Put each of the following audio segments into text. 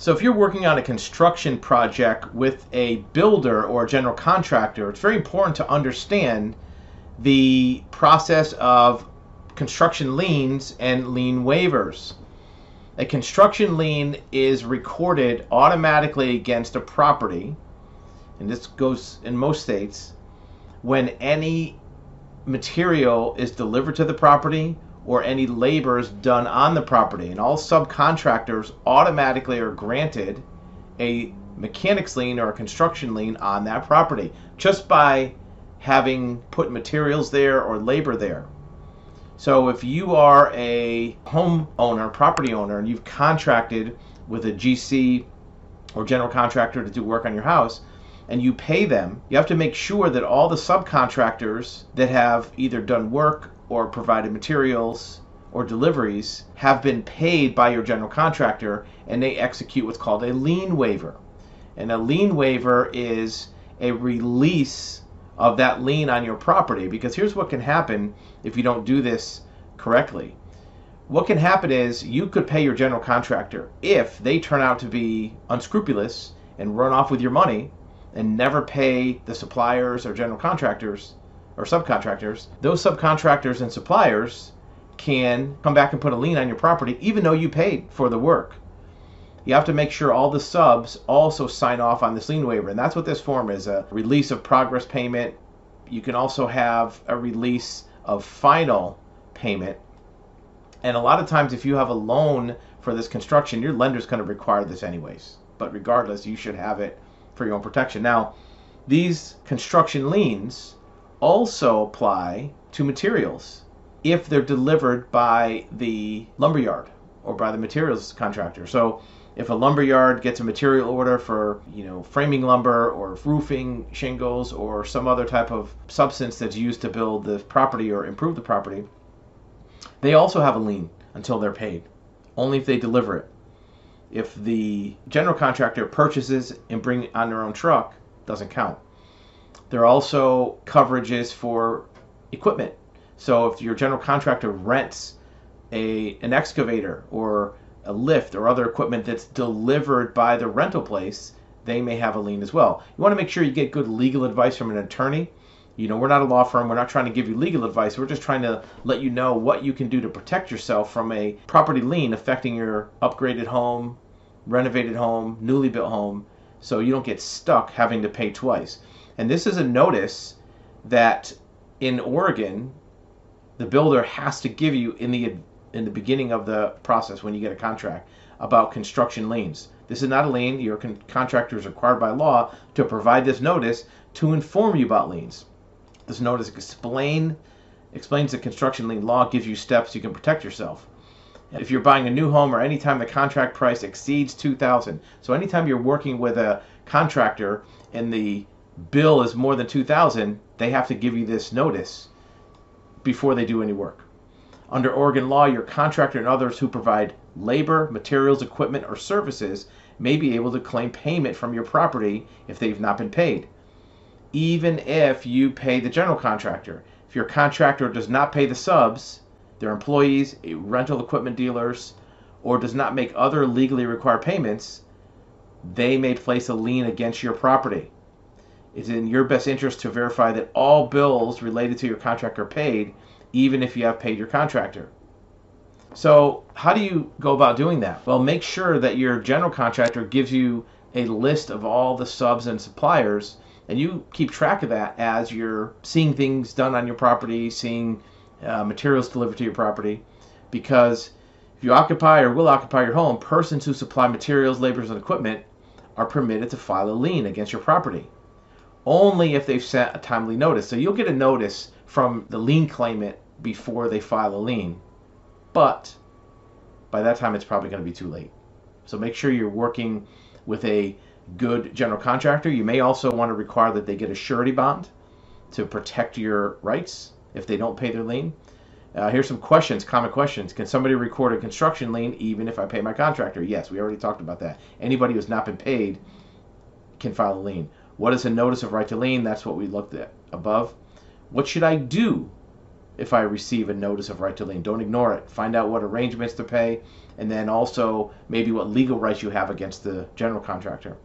So if you're working on a construction project with a builder or a general contractor, it's very important to understand the process of construction liens and lien waivers. A construction lien is recorded automatically against a property, and this goes in most states, when any material is delivered to the property or any labor is done on the property, and all subcontractors automatically are granted a mechanics lien or a construction lien on that property just by having put materials there or labor there. So if you are a homeowner, property owner, and you've contracted with a GC or general contractor to do work on your house, and you pay them, you have to make sure that all the subcontractors that have either done work or provided materials or deliveries have been paid by your general contractor, and they execute what's called a lien waiver. And a lien waiver is a release of that lien on your property, because here's what can happen if you don't do this correctly. What can happen is you could pay your general contractor. If they turn out to be unscrupulous and run off with your money and never pay the suppliers or general contractors or subcontractors, those subcontractors and suppliers can come back and put a lien on your property even though you paid for the work. You have to make sure all the subs also sign off on this lien waiver, and that's what this form is, a release of progress payment. You can also have a release of final payment, and a lot of times if you have a loan for this construction, your lender's going to require this anyways, but regardless you should have it for your own protection. Now, these construction liens also apply to materials if they're delivered by the lumberyard or by the materials contractor. So if a lumberyard gets a material order for, framing lumber or roofing shingles or some other type of substance that's used to build the property or improve the property, they also have a lien until they're paid, only if they deliver it. If the general contractor purchases and bring it on their own truck, doesn't count. There are also coverages for equipment. So if your general contractor rents an excavator or a lift or other equipment that's delivered by the rental place, they may have a lien as well. You want to make sure you get good legal advice from an attorney. We're not a law firm. We're not trying to give you legal advice. We're just trying to let you know what you can do to protect yourself from a property lien affecting your upgraded home, renovated home, newly built home, so you don't get stuck having to pay twice. And this is a notice that in Oregon, the builder has to give you in the beginning of the process when you get a contract about construction liens. This is not a lien. Your contractor is required by law to provide this notice to inform you about liens. This notice explains the construction lien law, gives you steps you can protect yourself. If you're buying a new home or anytime the contract price exceeds $2,000, so anytime you're working with a contractor and the bill is more than $2,000, they have to give you this notice before they do any work. Under Oregon law, your contractor and others who provide labor, materials, equipment, or services may be able to claim payment from your property if they've not been paid, even if you pay the general contractor. If your contractor does not pay the subs, their employees, rental equipment dealers, or does not make other legally required payments, they may place a lien against your property. It's in your best interest to verify that all bills related to your contractor are paid, even if you have paid your contractor. So how do you go about doing that? Well, make sure that your general contractor gives you a list of all the subs and suppliers, and you keep track of that as you're seeing things done on your property, seeing materials delivered to your property, because if you occupy or will occupy your home, persons who supply materials, labors, and equipment are permitted to file a lien against your property, only if they've sent a timely notice. So you'll get a notice from the lien claimant before they file a lien, but by that time it's probably going to be too late. So make sure you're working with a good general contractor. You may also want to require that they get a surety bond to protect your rights if they don't pay their lien. Here's some questions, common questions. Can somebody record a construction lien even if I pay my contractor? Yes, we already talked about that. Anybody who's not been paid can file a lien. What is a notice of right to lien? That's what we looked at above. What should I do if I receive a notice of right to lien. Don't ignore it. Find out what arrangements to pay, and then also maybe what legal rights you have against the general contractor.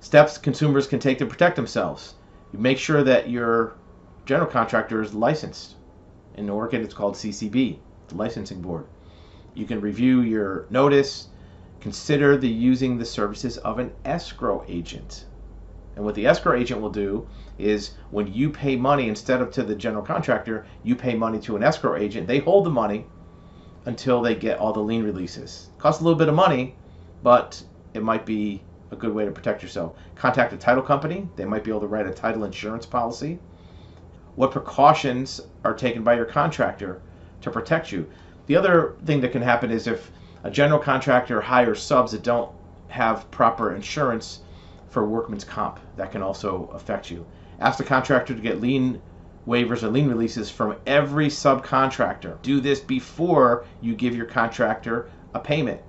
Steps consumers can take to protect themselves. You make sure that your general contractor is licensed. In Oregon, it's called CCB, the licensing board. You can review your notice. Consider the using the services of an escrow agent. And what the escrow agent will do is, when you pay money, instead of to the general contractor, you pay money to an escrow agent. They hold the money until they get all the lien releases. Costs a little bit of money, but it might be a good way to protect yourself. Contact a title company. They might be able to write a title insurance policy. What precautions are taken by your contractor to protect you? The other thing that can happen is if a general contractor hires subs that don't have proper insurance for workman's comp, that can also affect you. Ask the contractor to get lien waivers or lien releases from every subcontractor. Do this before you give your contractor a payment.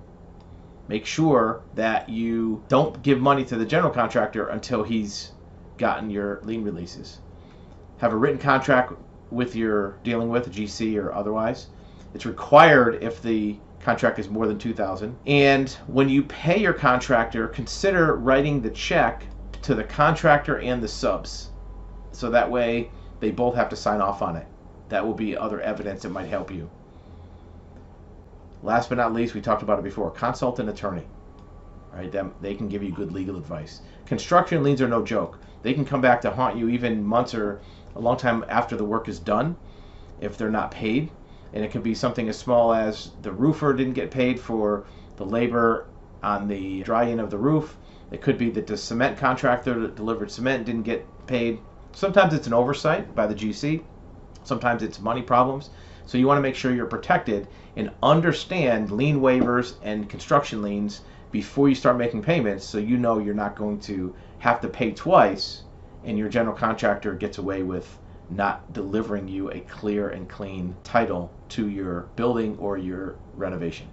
Make sure that you don't give money to the general contractor until he's gotten your lien releases. Have a written contract with your dealing with, a GC or otherwise. It's required if the contract is more than $2,000. And when you pay your contractor, consider writing the check to the contractor and the subs, so that way they both have to sign off on it. That will be other evidence that might help you. Last but not least, we talked about it before, consult an attorney. All right, they can give you good legal advice. Construction liens are no joke. They can come back to haunt you even months or a long time after the work is done if they're not paid. And it could be something as small as the roofer didn't get paid for the labor on the dry-in of the roof. It could be that the cement contractor that delivered cement didn't get paid. Sometimes it's an oversight by the GC. Sometimes it's money problems. So you want to make sure you're protected and understand lien waivers and construction liens before you start making payments, so you know you're not going to have to pay twice and your general contractor gets away with not delivering you a clear and clean title to your building or your renovation.